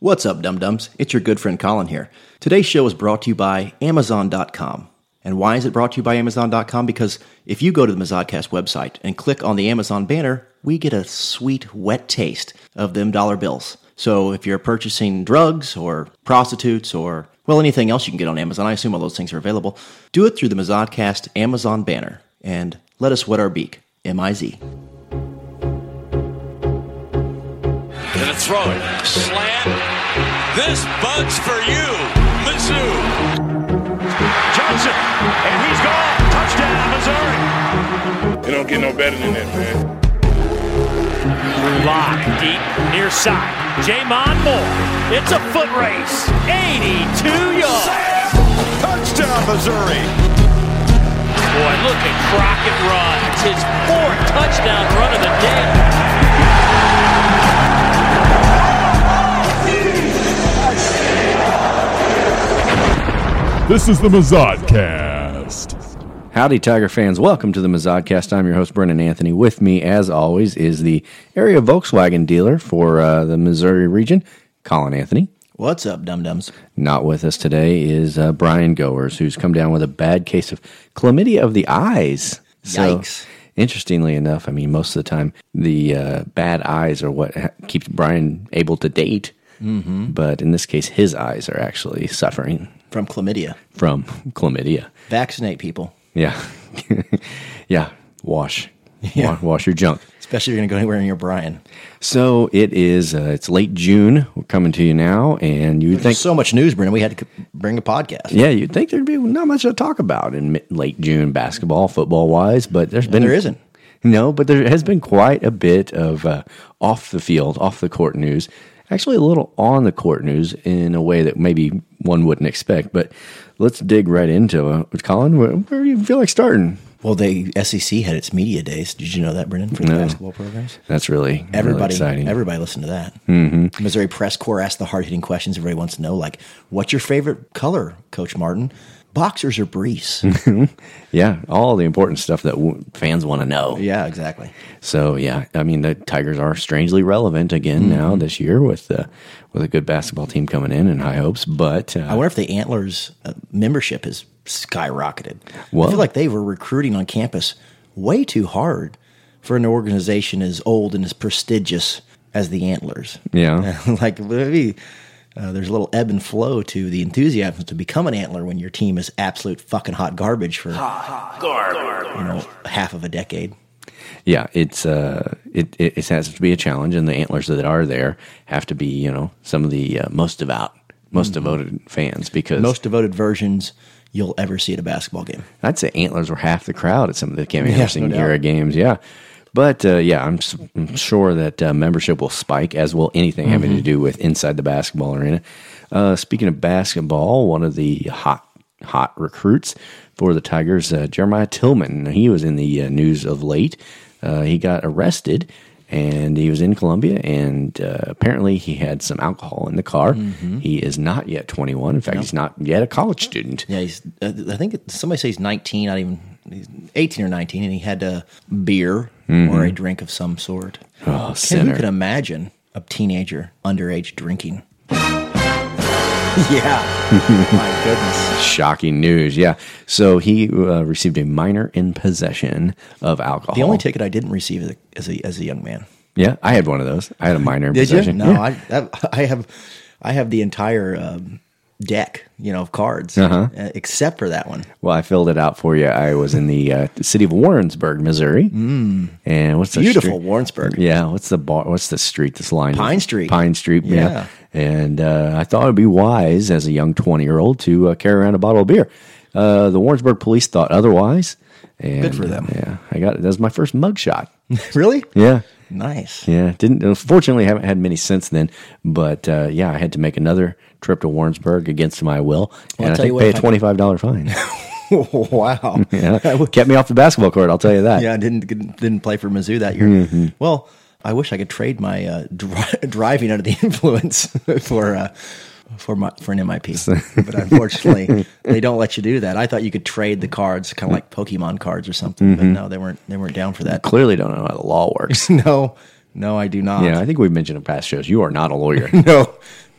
What's up, dum-dums? It's your good friend Colin here. Today's show is brought to you by Amazon.com. And why is it brought to you by Amazon.com? Because if you go to the MizzouCast website and click on the Amazon banner, we get a sweet, wet taste of them dollar bills. So if you're purchasing drugs or prostitutes or, well, anything else you can get on Amazon, I assume all those things are available, do it through the MizzouCast Amazon banner and let us wet our beak. M-I-Z. Gonna throw it. Slant. This Bud's for you, Mizzou. Johnson, and he's gone. Touchdown, Missouri. It don't get no better than that, man. Lock, deep, near side. Jamon Moore. It's a foot race. 82 yards. Sam! Touchdown, Missouri. Boy, look at Crockett run. It's his fourth touchdown run of the day. This is the MizzouCast. Howdy, Tiger fans. Welcome to the MizzouCast. I'm your host, Brendan Anthony. With me, as always, is the area Volkswagen dealer for the Missouri region, Colin Anthony. What's up, dum-dums? Not with us today is Brian Goers, who's come down with a bad case of chlamydia of the eyes. Yikes. So, interestingly enough, I mean, most of the time, the bad eyes are what keeps Brian able to date. Mm-hmm. But in this case, his eyes are actually suffering. From chlamydia. Vaccinate people. Yeah. Yeah. Wash. Yeah. Wash your junk. Especially if you're going to go anywhere near Brian. So it is, it's late June. We're coming to you now. And you would think. So much news, Brendan. We had to bring a podcast. Yeah. You'd think there'd be not much to talk about in late June, basketball, football wise. But there's been. There isn't. No, but there has been quite a bit of off the field, off the court news. Actually, a little on the court news in a way that maybe one wouldn't expect, but let's dig right into it. Colin, where do you feel like starting? Well, the SEC had its media days. Did you know that, Brendan, for the basketball programs? That's really exciting. Everybody listened to that. Mm-hmm. Missouri Press Corps asked the hard-hitting questions everybody wants to know, like, what's your favorite color, Coach Martin? Boxers or briefs? Yeah, all the important stuff that fans want to know. Yeah, exactly. So, yeah, I mean, the Tigers are strangely relevant again now this year with a good basketball team coming in and high hopes. But I wonder if the Antlers membership has skyrocketed. Well, I feel like they were recruiting on campus way too hard for an organization as old and as prestigious as the Antlers. Yeah. Like, maybe. There's a little ebb and flow to the enthusiasm to become an Antler when your team is absolute fucking hot garbage for half of a decade. Yeah, it has to be a challenge, and the Antlers that are there have to be, you know, some of the most devoted fans, because most devoted versions you'll ever see at a basketball game. I'd say Antlers were half the crowd at some of the Cam Anderson era games. Yeah. But, yeah, I'm sure that membership will spike, as will anything having to do with inside the basketball arena. Speaking of basketball, one of the hot recruits for the Tigers, Jeremiah Tilmon, he was in the news of late. He got arrested, and he was in Colombia, and apparently he had some alcohol in the car. Mm-hmm. He is not yet 21. In fact, he's not yet a college student. Yeah, he's, I think somebody says 19, not even... He's 18 or 19, and he had a beer or a drink of some sort. Oh, sinner. Who could imagine a teenager underage drinking? Yeah. My goodness. Shocking news, yeah. So he received a minor in possession of alcohol. The only ticket I didn't receive as a young man. Yeah, I had one of those. I had a minor in possession. Did you? No, yeah. I have the entire... deck, you know, of cards, except for that one. Well, I filled it out for you. I was in the city of Warrensburg, Missouri. Mm. And what's beautiful Warrensburg? Yeah, what's the street? This line, Pine Street. Yeah. And I thought it would be wise as a young 20-year-old to carry around a bottle of beer. The Warrensburg police thought otherwise. And, good for them. Yeah, I got it. That was my first mugshot. Really? Yeah. Nice. Yeah. Fortunately, haven't had many since then. But yeah, I had to make another trip to Warrensburg against my will, and I think pay a $25 fine. Wow. Yeah. Kept me off the basketball court, I'll tell you that. Yeah, I didn't play for Mizzou that year. Mm-hmm. Well, I wish I could trade my driving under the influence for an MIP, but unfortunately they don't let you do that. I thought you could trade the cards, kind of like Pokemon cards or something, but no, they weren't down for that. Clearly, don't know how the law works. No, I do not. Yeah, I think we've mentioned in past shows you are not a lawyer.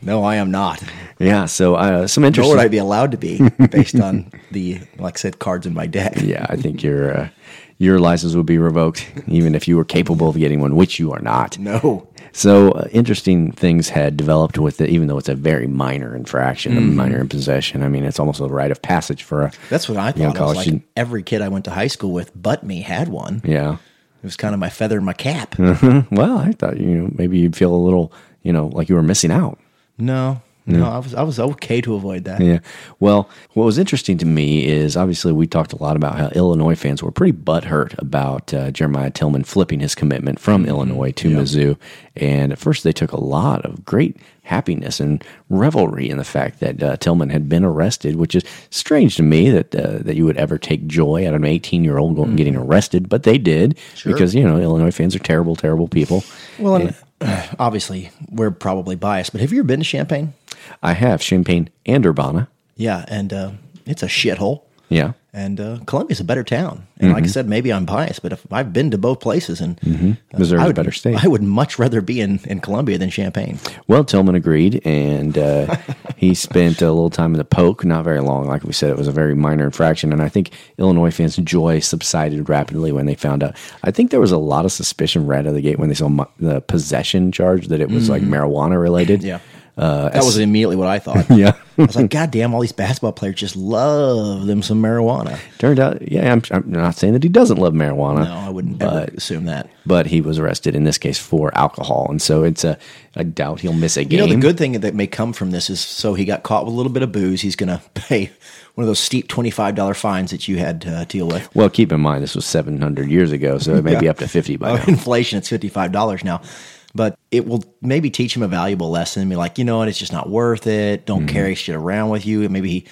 No, I am not. Yeah, so some interesting. Nor would I be allowed to be based on the, like I said, cards in my deck. Yeah, I think your license would be revoked, even if you were capable of getting one, which you are not. No. So interesting things had developed with it, even though it's a very minor infraction, a minor in possession. I mean, it's almost a rite of passage for a That's what I thought. College. Like every kid I went to high school with but me had one. Yeah. It was kind of my feather in my cap. Well, I thought maybe you'd feel a little like you were missing out. No, I was okay to avoid that. Yeah. Well, what was interesting to me is obviously we talked a lot about how Illinois fans were pretty butthurt about Jeremiah Tilmon flipping his commitment from Illinois to Mizzou. And at first they took a lot of great happiness and revelry in the fact that Tilmon had been arrested, which is strange to me that you would ever take joy out of an 18-year-old getting arrested, but they did because, Illinois fans are terrible, terrible people. Well, and obviously, we're probably biased, but have you ever been to Champaign? I have, Champaign and Urbana. Yeah, and it's a shithole. Yeah. And Columbia's a better town. And like I said, maybe I'm biased, but if I've been to both places. And Missouri's a better state. I would much rather be in Columbia than Champaign. Well, Tilmon agreed, and he spent a little time in the poke, not very long. Like we said, it was a very minor infraction, and I think Illinois fans' joy subsided rapidly when they found out. I think there was a lot of suspicion right out of the gate when they saw the possession charge that it was like marijuana-related. Yeah. That was immediately what I thought. Yeah. I was like, God damn, all these basketball players just love them some marijuana. Turned out, yeah, I'm not saying that he doesn't love marijuana. No, I wouldn't ever assume that. But he was arrested in this case for alcohol, and so it's I doubt he'll miss a game. The good thing that may come from this is so he got caught with a little bit of booze. He's going to pay one of those steep $25 fines that you had to deal with. Well, keep in mind, this was 700 years ago, so it may be up to 50 by now. Inflation, it's $55 now. But it will maybe teach him a valuable lesson and be like, it's just not worth it. Don't carry shit around with you. And maybe he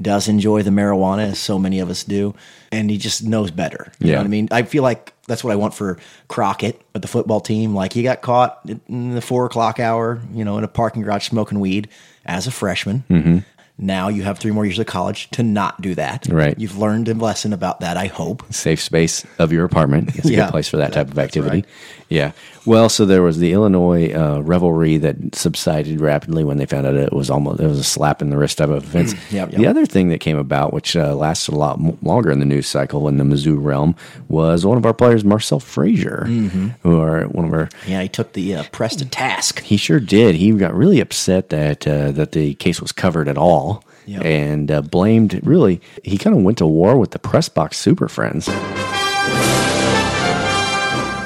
does enjoy the marijuana, as so many of us do, and he just knows better. You know what I mean? I feel like that's what I want for Crockett with the football team. Like, he got caught in the 4 o'clock hour, in a parking garage smoking weed as a freshman. Now you have 3 more years of college to not do that. Right. You've learned a lesson about that, I hope. Safe space of your apartment. It's a good place for that type of activity. Right. Yeah. Well, so there was the Illinois revelry that subsided rapidly when they found out it was a slap in the wrist type of offense. The other thing that came about, which lasted a lot longer in the news cycle in the Mizzou realm, was one of our players, Marcell Frazier, who are one of our... Yeah, he took the press to task. He sure did. He got really upset that the case was covered at all. Yep. And blamed, really, he kind of went to war with the press box super friends.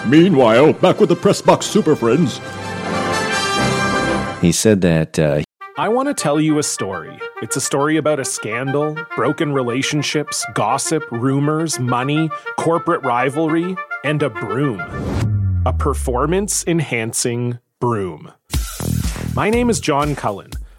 Meanwhile, back with the press box super friends. He said that... I want to tell you a story. It's a story about a scandal, broken relationships, gossip, rumors, money, corporate rivalry, and a broom. A performance-enhancing broom. My name is John Cullen.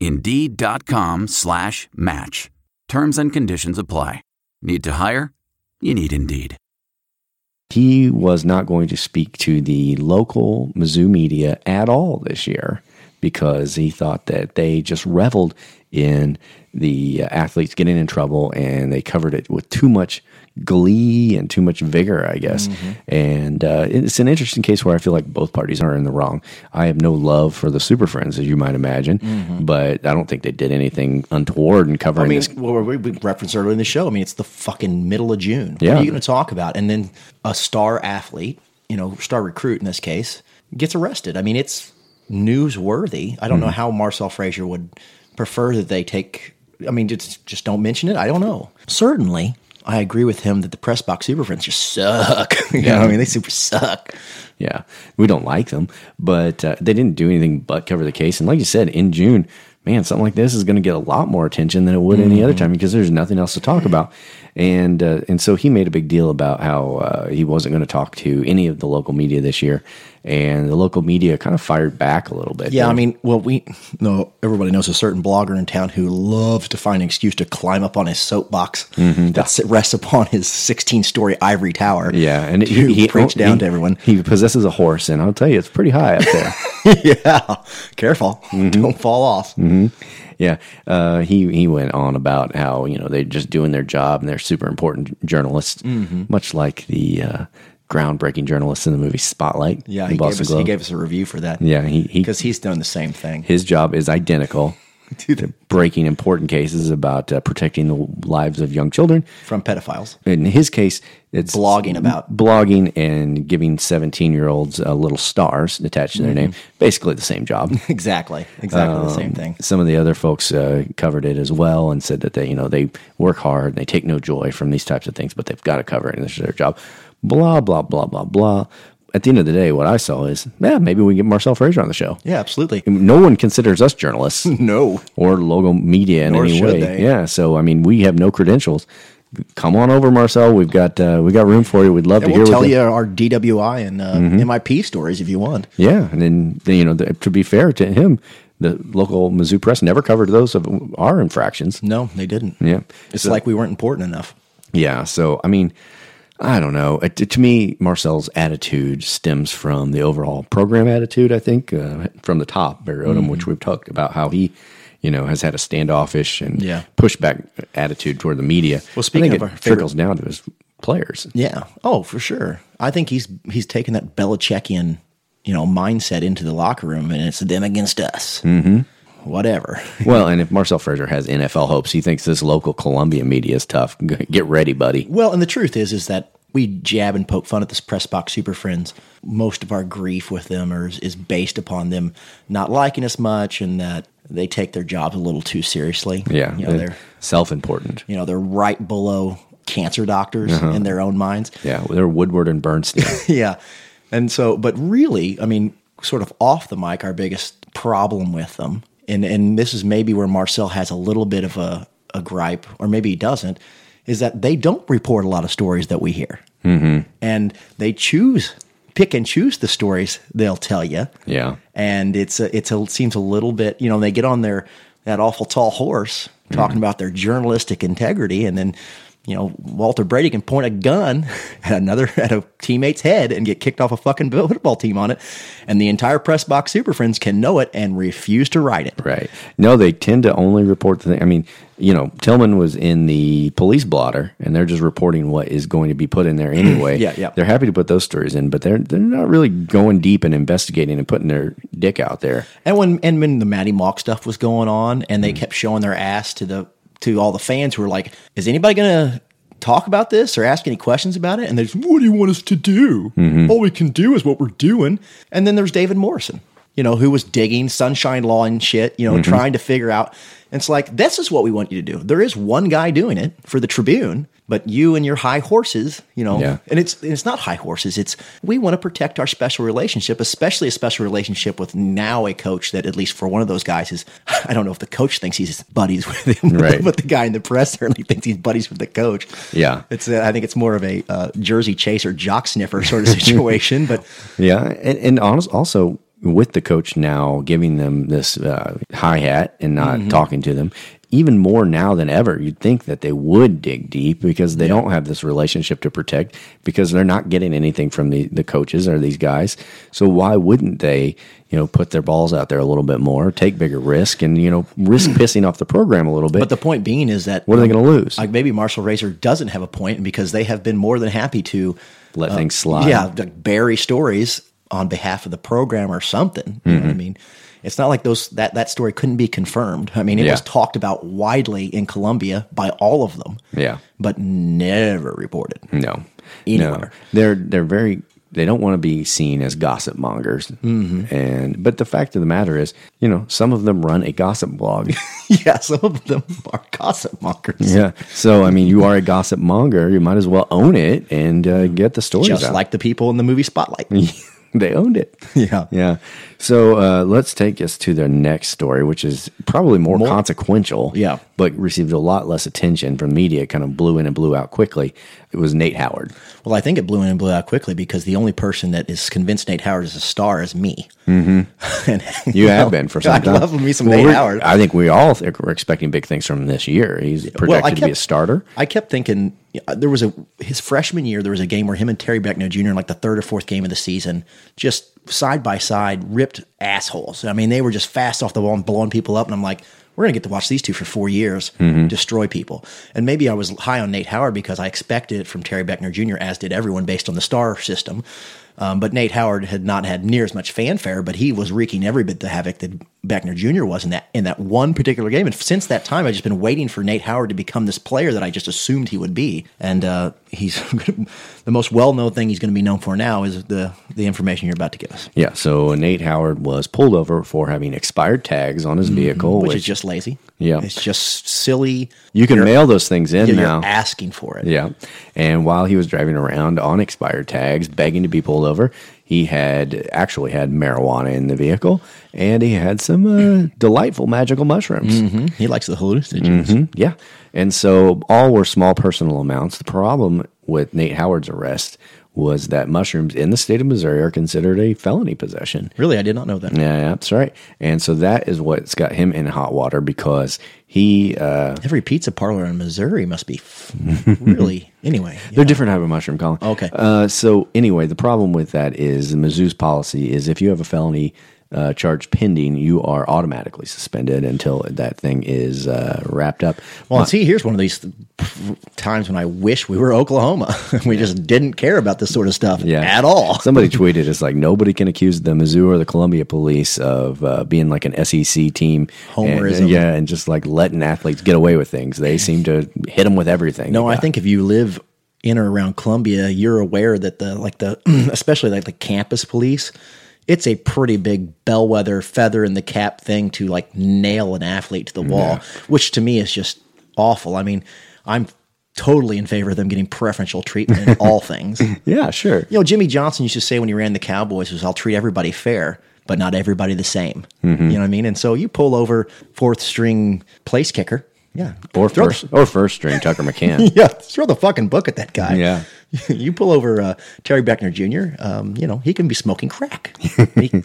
Indeed.com/match. Terms and conditions apply. Need to hire? You need Indeed. He was not going to speak to the local Mizzou media at all this year because he thought that they just reveled in the athletes getting in trouble, and they covered it with too much glee and too much vigor, I guess. Mm-hmm. And it's an interesting case where I feel like both parties are in the wrong. I have no love for the Super Friends, as you might imagine, mm-hmm. but I don't think they did anything untoward in covering this. Well, we referenced earlier in the show, I mean, it's the fucking middle of June. Yeah. What are you going to talk about? And then a star athlete, star recruit in this case, gets arrested. I mean, it's newsworthy. I don't know how Marcell Frazier would prefer that they take, just don't mention it. I don't know. Certainly, I agree with him that the press box Super Friends just suck. They super suck. Yeah, we don't like them, but they didn't do anything but cover the case. And like you said, in June, man, something like this is going to get a lot more attention than it would any other time because there's nothing else to talk about. And so he made a big deal about how he wasn't going to talk to any of the local media this year. And the local media kind of fired back a little bit. Yeah, there. Everybody knows a certain blogger in town who loves to find an excuse to climb up on his soapbox that rests upon his 16-story ivory tower. Yeah, and he preach down to everyone. He possesses a horse, and I'll tell you, it's pretty high up there. Yeah, careful, don't fall off. Mm-hmm. Yeah, he went on about how they're just doing their job and they're super important journalists, much like the groundbreaking journalist in the movie Spotlight. Yeah, he gave us a review for that. Yeah, because he's done the same thing. His job is identical to the breaking important cases about protecting the lives of young children from pedophiles. In his case, it's blogging and giving 17-year-olds little stars attached to their name. Basically, the same job. Exactly the same thing. Some of the other folks covered it as well and said that they they work hard and they take no joy from these types of things, but they've got to cover it and it's their job. Blah, blah, blah, blah, blah. At the end of the day, what I saw is, maybe we can get Marcell Frazier on the show. Yeah, absolutely. No one considers us journalists. No. Or local media in any way. They. Yeah, so, we have no credentials. Come on over, Marcell. We've got room for you. We'd love to hear. We'll tell you our DWI and MIP stories if you want. Yeah, and then to be fair to him, the local Mizzou press never covered those of our infractions. No, they didn't. Yeah, it's like we weren't important enough. Yeah, so I don't know. To me, Marcell's attitude stems from the overall program attitude, I think, from the top, Barry Odom, which we've talked about how he, has had a standoffish and pushback attitude toward the media. Well, speaking of it trickles down to his players. Yeah. Oh, for sure. I think he's taken that Belichickian, mindset into the locker room, and it's them against us. Mm-hmm. Whatever. Well, and if Marcell Frazier has NFL hopes, he thinks this local Columbia media is tough. Get ready, buddy. Well, and the truth is that we jab and poke fun at this press box Super Friends. Most of our grief with them is based upon them not liking us much and that they take their jobs a little too seriously. Yeah, they're self-important. They're right below cancer doctors in their own minds. Yeah, they're Woodward and Bernstein. Yeah, and so, but really, sort of off the mic, our biggest problem with them. And this is maybe where Marcell has a little bit of a gripe, or maybe he doesn't, is that they don't report a lot of stories that we hear. Mm-hmm. And they pick and choose the stories they'll tell you. Yeah. And it seems a little bit, they get on that awful tall horse talking about their journalistic integrity, and then, Walter Brady can point a gun at a teammate's head and get kicked off a fucking football team on it, and the entire press box Super Friends can know it and refuse to write it. Right. No, they tend to only report the thing. Tilmon was in the police blotter, and they're just reporting what is going to be put in there anyway. Yeah. They're happy to put those stories in, but they're not really going deep and investigating and putting their dick out there. And when the Matty Mock stuff was going on, and they kept showing their ass to all the fans who were like, is anybody going to talk about this or ask any questions about it? And they're just, what do you want us to do? Mm-hmm. All we can do is what we're doing. And then there's David Morrison, who was digging sunshine law and shit, trying to figure out. And it's like, this is what we want you to do. There is one guy doing it for the Tribune. But you and your high horses, you know, and it's not high horses. It's we want to protect our special relationship, especially a special relationship with now a coach that, at least for one of those guys, is I don't know if the coach thinks he's buddies with him, right. But the guy in the press certainly thinks he's buddies with the coach. Yeah, it's I think it's more of a jersey chase or jock sniffer sort of situation. But yeah, and also with the coach now giving them this high hat and not talking to them. Even more now than ever, you'd think that they would dig deep because they don't have this relationship to protect because they're not getting anything from the coaches or these guys. So why wouldn't they, you know, put their balls out there a little bit more, take bigger risk, and, you know, risk pissing off the program a little bit? But the point being is that... What are they going to lose? Like maybe Marcell Frazier doesn't have a point because they have been more than happy to... Let things slide. Yeah, like bury stories on behalf of the program or something. You know what I mean? It's not like that story couldn't be confirmed. I mean, it was talked about widely in Columbia by all of them. Yeah, but never reported. No, anywhere. No. They're very. They don't want to be seen as gossip mongers. Mm-hmm. But the fact of the matter is, you know, some of them run a gossip blog. Yeah, some of them are gossip mongers. Yeah. So, I mean, you are a gossip monger. You might as well own it and get the stories out. Just like the people in the movie Spotlight. They owned it. Yeah. Yeah. So let's take us to their next story, which is probably more consequential, but received a lot less attention from media. It kind of blew in and blew out quickly. It was Nate Howard. Well, I think it blew in and blew out quickly because the only person that is convinced Nate Howard is a star is me. Mm-hmm. And, you have been for some time. I love me some Nate Howard. I think we all were expecting big things from him this year. He's projected to be a starter. I kept thinking there was his freshman year, there was a game where him and Terry Beckner Jr. in like the third or fourth game of the season just side by side ripped assholes. I mean, they were just fast off the wall and blowing people up. And I'm like, we're going to get to watch these two for 4 years destroy people. And maybe I was high on Nate Howard because I expected it from Terry Beckner Jr., as did everyone based on the star system. But Nate Howard had not had near as much fanfare, but he was wreaking every bit the havoc that Beckner Jr. was in that one particular game. And since that time, I've just been waiting for Nate Howard to become this player that I just assumed he would be. And he's the most well-known thing he's going to be known for now is the information you're about to give us. Yeah, so Nate Howard was pulled over for having expired tags on his vehicle. Which is just lazy. Yeah. It's just silly. You can mail those things in now. You're asking for it. Yeah. And while he was driving around on expired tags, begging to be pulled over, he had actually had marijuana in the vehicle, and he had some delightful magical mushrooms. Mm-hmm. He likes the hallucinogens. Mm-hmm. Yeah. And so all were small personal amounts. The problem with Nate Howard's arrest was that mushrooms in the state of Missouri are considered a felony possession. Really? I did not know that. Yeah, that's right. And so that is what's got him in hot water because he... every pizza parlor in Missouri must be really... Anyway. They're different type of mushroom, Colin. Okay. So anyway, the problem with that is Mizzou's policy is if you have a felony charge pending, you are automatically suspended until that thing is wrapped up. Well, and see, here's one of these times when I wish we were Oklahoma. We just didn't care about this sort of stuff at all. Somebody tweeted, it's like, nobody can accuse the Mizzou or the Columbia police of being like an SEC team. Homerism. And just like letting athletes get away with things. They seem to hit them with everything. No, I think if you live in or around Columbia, you're aware that especially like the campus police, it's a pretty big bellwether feather in the cap thing to like nail an athlete to the wall, which to me is just awful. I mean, I'm totally in favor of them getting preferential treatment in all things. Yeah, sure. You know, Jimmy Johnson used to say when he ran the Cowboys was, I'll treat everybody fair, but not everybody the same. Mm-hmm. You know what I mean? And so you pull over fourth string place kicker. Yeah. Or first string Tucker McCann. Yeah. Throw the fucking book at that guy. Yeah. You pull over Terry Beckner Jr., you know, he can be smoking crack.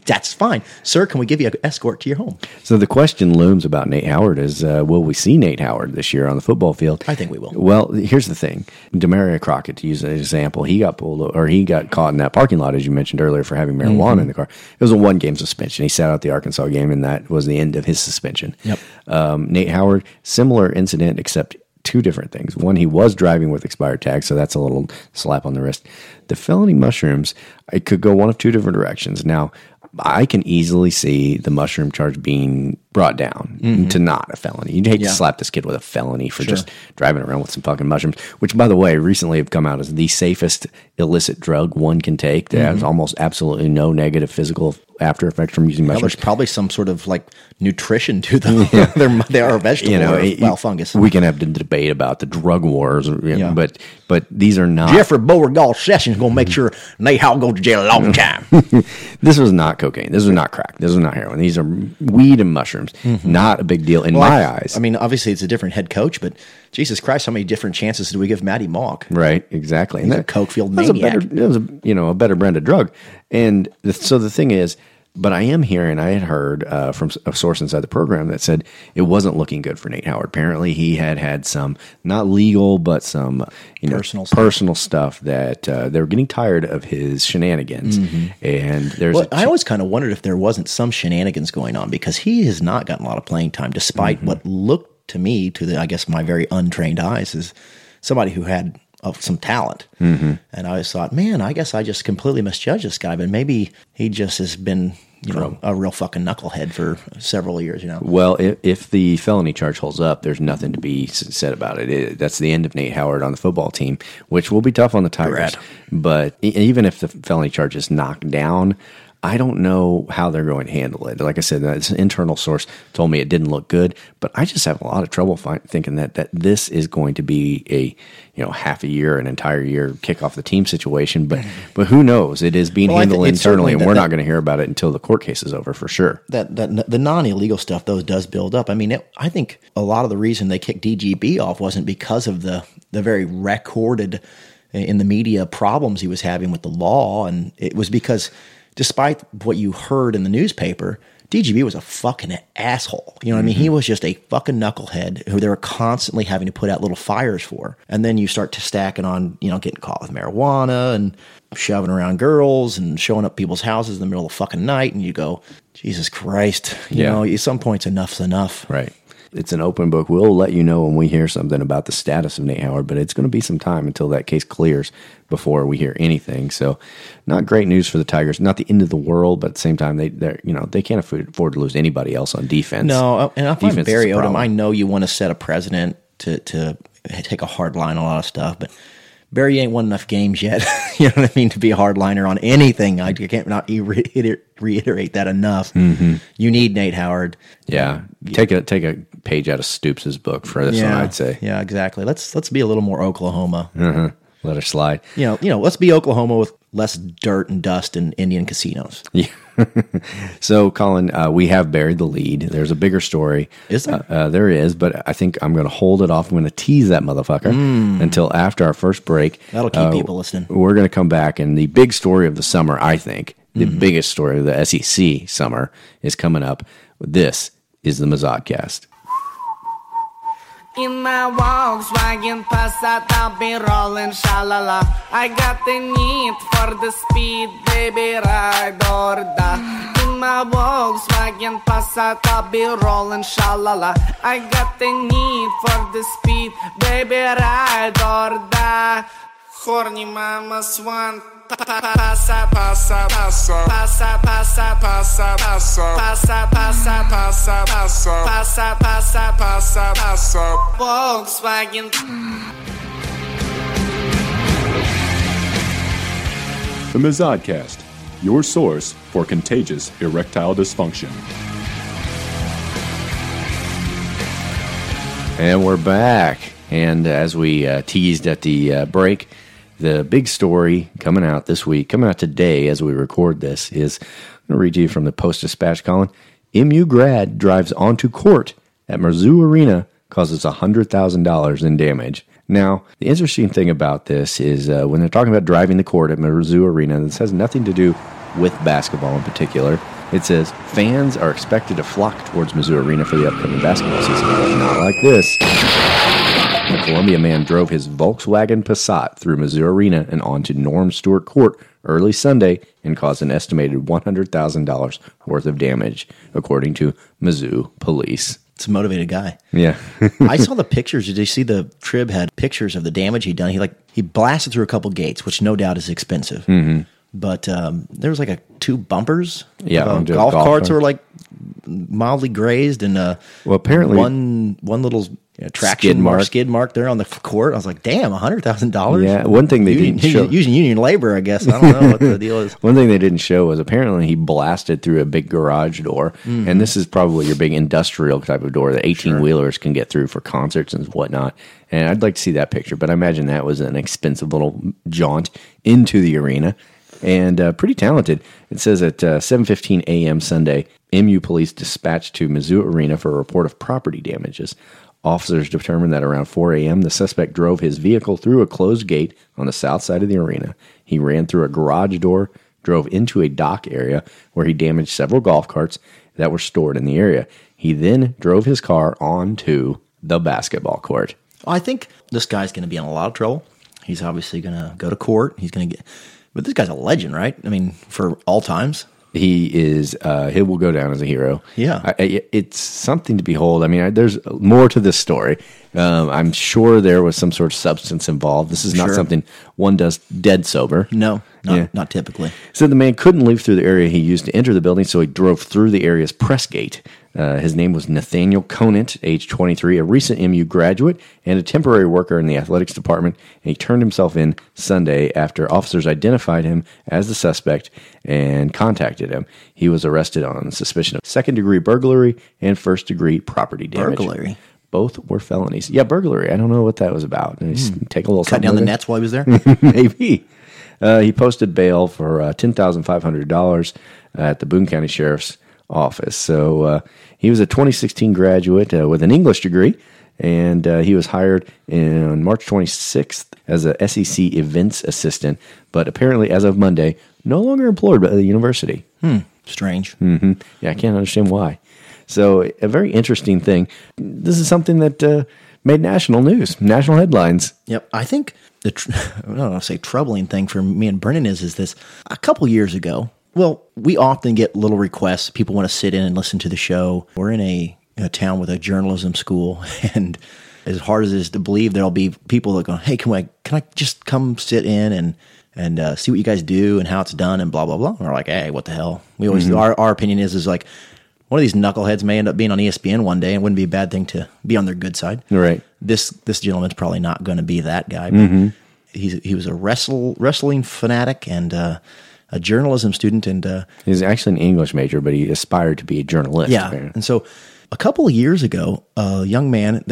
That's fine. Sir, can we give you an escort to your home? So the question looms about Nate Howard is, will we see Nate Howard this year on the football field? I think we will. Well, here's the thing. Demaria Crockett, to use an example, he got caught in that parking lot, as you mentioned earlier, for having marijuana in the car. It was a one-game suspension. He sat out the Arkansas game, and that was the end of his suspension. Yep. Nate Howard, similar incident, except two different things. One, he was driving with expired tags, so that's a little slap on the wrist. The felony mushrooms, it could go one of two different directions. Now, I can easily see the mushroom charge being brought down to not a felony. You'd hate to slap this kid with a felony for just driving around with some fucking mushrooms, which, by the way, recently have come out as the safest illicit drug one can take. There has almost absolutely no negative physical after effects from using mushrooms. There's probably some sort of like nutrition to them. They are a vegetable, fungus. We can have the debate about the drug wars, but these are not. Jeffrey Beauregard Sessions going to make sure Nate Howard goes to jail a long time. This was not cocaine. This was not crack. This was not heroin. These are weed and mushrooms. Not a big deal in my eyes. I mean, obviously it's a different head coach, but Jesus Christ, how many different chances do we give Matty Mock? Right, exactly. He's a coke-filled maniac. That was a better brand of drug. And so the thing is, but I am hearing, I had heard from a source inside the program that said it wasn't looking good for Nate Howard. Apparently he had some, not legal, but some personal stuff that they were getting tired of his shenanigans. And there's I always kind of wondered if there wasn't some shenanigans going on, because he has not gotten a lot of playing time, despite what looked to me, I guess, my very untrained eyes, is somebody who had some talent. And I always thought, man, I guess I just completely misjudged this guy, but maybe he just has been, a real fucking knucklehead for several years, Well, if the felony charge holds up, there's nothing to be said about it. That's the end of Nate Howard on the football team, which will be tough on the Tigers. But even if the felony charge is knocked down, I don't know how they're going to handle it. Like I said, this internal source told me it didn't look good, but I just have a lot of trouble thinking that this is going to be a half a year, an entire year kick off the team situation. But who knows? It is being handled internally, and we're not going to hear about it until the court case is over for sure. That the non-illegal stuff, though, does build up. I mean, I think a lot of the reason they kicked DGB off wasn't because of the very recorded in the media problems he was having with the law, and it was because, despite what you heard in the newspaper, DGB was a fucking asshole. You know what I mean? He was just a fucking knucklehead who they were constantly having to put out little fires for. And then you start to stacking on, getting caught with marijuana and shoving around girls and showing up people's houses in the middle of the fucking night. And you go, Jesus Christ, you know, at some points enough's enough. Right. It's an open book. We'll let you know when we hear something about the status of Nate Howard, but it's going to be some time until that case clears before we hear anything. So not great news for the Tigers. Not the end of the world, but at the same time, they can't afford to lose anybody else on defense. No, and I find Barry Odom, I know you want to set a precedent to take a hard line on a lot of stuff, but Barry ain't won enough games yet, you know what I mean, to be a hardliner on anything. I can't not reiterate that enough. You need Nate Howard. Yeah, take a page out of Stoops' book for this one, I'd say. Yeah, exactly. Let's be a little more Oklahoma. Let her slide. Let's be Oklahoma with less dirt and dust and Indian casinos. Yeah. So, Colin, we have buried the lead. There's a bigger story. Is there? There is, but I think I'm going to hold it off. I'm going to tease that motherfucker until after our first break. That'll keep people listening. We're going to come back, and the big story of the summer, I think, the biggest story of the SEC summer is coming up. This is the MizzouCast. In my Volkswagen Passat, I'll be rolling shalala. I got the need for the speed, baby, ride or die. In my Volkswagen Passat, I'll be rolling shalala. I got the need for the speed, baby, ride or die. Horny mama swan. Passa, passa, passa, passa, passa, passa, passa, passa, passa, passa, passa, passa, passa, passa, Volkswagen. The MizzouCast, your source for contagious erectile dysfunction. And we're back. And as we teased at the break, the big story coming out this week, coming out today as we record this, is, I'm going to read to you from the Post-Dispatch, Colin. MU grad drives onto court at Mizzou Arena, causes $100,000 in damage. Now, the interesting thing about this is when they're talking about driving the court at Mizzou Arena, this has nothing to do with basketball in particular. It says, fans are expected to flock towards Mizzou Arena for the upcoming basketball season. Not like this. A Columbia man drove his Volkswagen Passat through Mizzou Arena and onto Norm Stewart Court early Sunday and caused an estimated $100,000 worth of damage, according to Mizzou police. It's a motivated guy. Yeah. I saw the pictures. Did you see the Trib had pictures of the damage he'd done? He blasted through a couple gates, which no doubt is expensive. But there was two bumpers. Yeah, golf carts were mildly grazed and well, apparently one little traction skid mark there on the court. I was like, damn, $100,000. Yeah, one thing they didn't show using union labor, I guess. I don't know what the deal is. One thing they didn't show was apparently he blasted through a big garage door, and this is probably your big industrial type of door that 18-wheelers can get through for concerts and whatnot. And I'd like to see that picture, but I imagine that was an expensive little jaunt into the arena. And pretty talented. It says at 7:15 a.m. Sunday, MU police dispatched to Mizzou Arena for a report of property damages. Officers determined that around 4 a.m., the suspect drove his vehicle through a closed gate on the south side of the arena. He ran through a garage door, drove into a dock area where he damaged several golf carts that were stored in the area. He then drove his car onto the basketball court. I think this guy's going to be in a lot of trouble. He's obviously going to go to court. He's going to get... But this guy's a legend, right? I mean, for all times. He is, he will go down as a hero. Yeah. It's something to behold. I mean, there's more to this story. I'm sure there was some sort of substance involved. This is not something one does dead sober. No, not typically. So the man couldn't leave through the area he used to enter the building, so he drove through the area's press gate. His name was Nathaniel Conant, age 23, a recent MU graduate and a temporary worker in the athletics department, and he turned himself in Sunday after officers identified him as the suspect and contacted him. He was arrested on suspicion of second-degree burglary and first-degree property damage. Burglary. Both were felonies. Yeah, burglary. I don't know what that was about. Take a little cut down the nets while he was there? Maybe. He posted bail for $10,500 at the Boone County Sheriff's Office. So he was a 2016 graduate with an English degree, and he was hired on March 26th as a SEC events assistant, but apparently as of Monday, no longer employed by the university. Strange. Mm-hmm. Yeah, I can't understand why. So a very interesting thing. This is something that made national news, national headlines. Yep. I think the troubling thing for me and Brennan is this. A couple years ago, well, we often get little requests. People want to sit in and listen to the show. We're in a town with a journalism school, and as hard as it is to believe, there'll be people that go, hey, can I just come sit in and see what you guys do and how it's done and blah, blah, blah. And we're like, hey, what the hell? We always our opinion is like, one of these knuckleheads may end up being on ESPN one day, and it wouldn't be a bad thing to be on their good side. Right. This gentleman's probably not going to be that guy. But he was a wrestling fanatic and a journalism student, and he's actually an English major, but he aspired to be a journalist. Yeah. Apparently. And so, a couple of years ago, a young man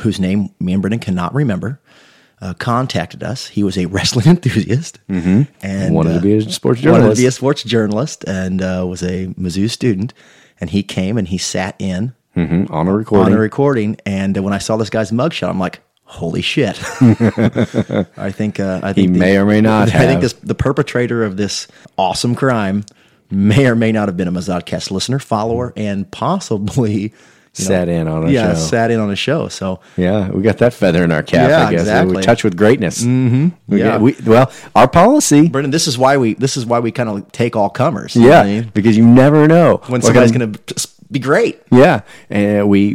whose name me and Brennan cannot remember contacted us. He was a wrestling enthusiast and wanted to be a sports journalist, and was a Mizzou student. And he came and he sat in on a recording. And when I saw this guy's mugshot, I'm like, "Holy shit!" I think he may or may not. I think the perpetrator of this awesome crime may or may not have been a MizzouCast listener, follower, and possibly sat in on a show. So yeah, we got that feather in our cap. Yeah, I guess exactly. We touch with greatness. Our policy, Brendan. This is why we kind of take all comers. Yeah, you know I mean? Because you never know when somebody's going to be great. Yeah, and we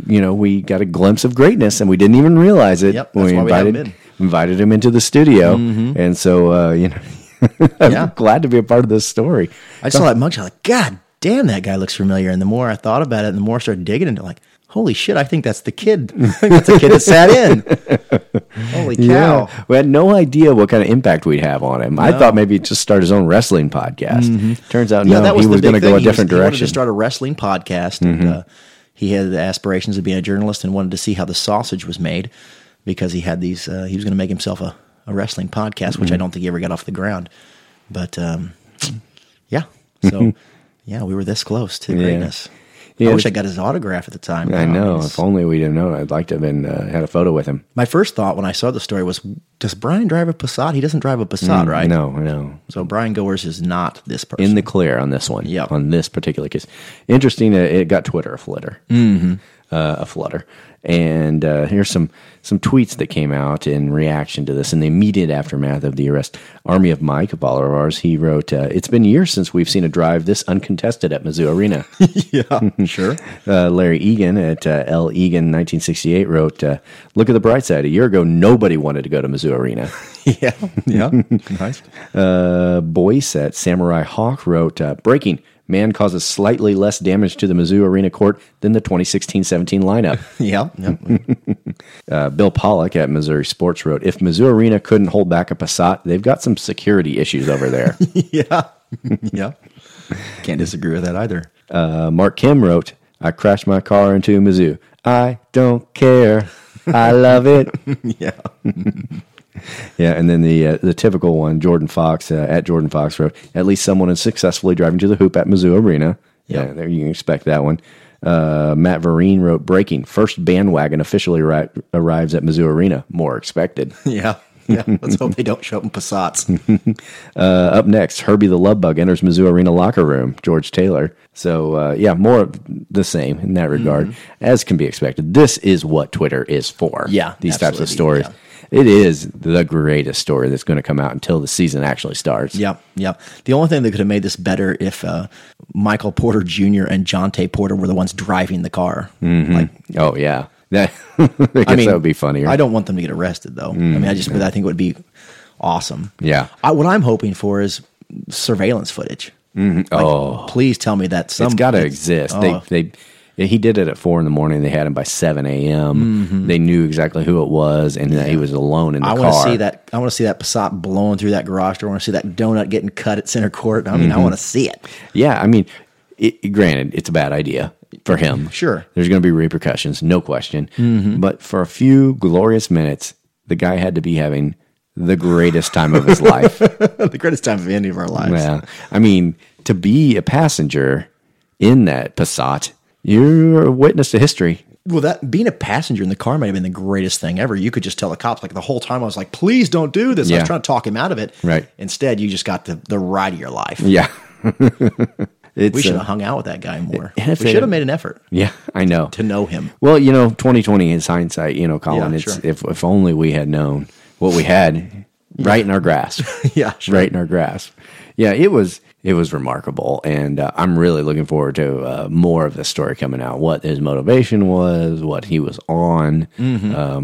got a glimpse of greatness and we didn't even realize it. Yep, that's why we invited him into the studio, and so I'm glad to be a part of this story. I just saw that mugshot. Like, God damn, that guy looks familiar. And the more I thought about it, and the more I started digging into it, like, holy shit, I think that's the kid. That's the kid that sat in. Holy cow. Yeah. We had no idea what kind of impact we'd have on him. No. I thought maybe he'd just start his own wrestling podcast. Turns out, he was going to go a different direction. He wanted to start a wrestling podcast, and he had the aspirations of being a journalist and wanted to see how the sausage was made because he had these. He was going to make himself a wrestling podcast, which I don't think he ever got off the ground. But, so... Yeah, we were this close to greatness. Yeah. I wish I got his autograph at the time. I know. If only we didn't know. I'd like to have had a photo with him. My first thought when I saw the story was, does Brian drive a Passat? He doesn't drive a Passat, right? No. So Brian Goers is not this person. In the clear on this one. Yeah. On this particular case. Interesting. It got Twitter a flutter. And here's some tweets that came out in reaction to this in the immediate aftermath of the arrest. Army of Mike, a follower of ours, he wrote, it's been years since we've seen a drive this uncontested at Mizzou Arena. Yeah, sure. Larry Egan at L. Egan 1968 wrote, look at the bright side. A year ago, nobody wanted to go to Mizzou Arena. yeah. Nice. Boyce at Samurai Hawk wrote, breaking. man causes slightly less damage to the Mizzou Arena court than the 2016-17 lineup. Yep. Bill Pollock at Missouri Sports wrote, if Mizzou Arena couldn't hold back a Passat, they've got some security issues over there. Yeah. Can't disagree with that either. Mark Kim wrote, I crashed my car into Mizzou. I don't care. I love it. Yeah. Yeah, and then the typical one, Jordan Fox, at Jordan Fox wrote, at least someone is successfully driving to the hoop at Mizzou Arena. Yep. Yeah, there you can expect that one. Matt Vereen wrote, breaking, first bandwagon officially arrives at Mizzou Arena. More expected. Yeah, let's hope they don't show up in Passats. Up next, Herbie the Love Bug enters Mizzou Arena locker room, George Taylor. So, yeah, more of the same in that regard, as can be expected. This is what Twitter is for. Yeah, these types of stories. Yeah. It is the greatest story that's going to come out until the season actually starts. Yep. The only thing that could have made this better if Michael Porter Jr. and Jonte Porter were the ones driving the car. Mm-hmm. Like, oh, yeah. I mean, that would be funnier. I don't want them to get arrested, though. Mm-hmm. I mean, I think it would be awesome. Yeah. What I'm hoping for is surveillance footage. Mm-hmm. Like, please tell me that it's got to exist. He did it at 4 a.m. They had him by 7 a.m. Mm-hmm. They knew exactly who it was, and that he was alone in the car. I want to see that Passat blowing through that garage door. I want to see that donut getting cut at center court. I mean, I want to see it. Yeah, I mean, granted, it's a bad idea for him. Sure, there's going to be repercussions, no question. Mm-hmm. But for a few glorious minutes, the guy had to be having the greatest time of his life, the greatest time of any of our lives. Yeah, I mean, to be a passenger in that Passat. You're a witness to history. Well, that being a passenger in the car might have been the greatest thing ever. You could just tell the cops, like the whole time I was like, please don't do this. Yeah. I was trying to talk him out of it. Right. Instead, you just got the ride of your life. Yeah. We should have hung out with that guy more. We should have made an effort. Yeah, I know. To know him. Well, 2020 is hindsight, Colin. Yeah, sure. If only we had known what we had right in our grasp. Yeah, sure. Right in our grasp. Yeah, it was remarkable, and I'm really looking forward to more of this story coming out, what his motivation was, what he was on,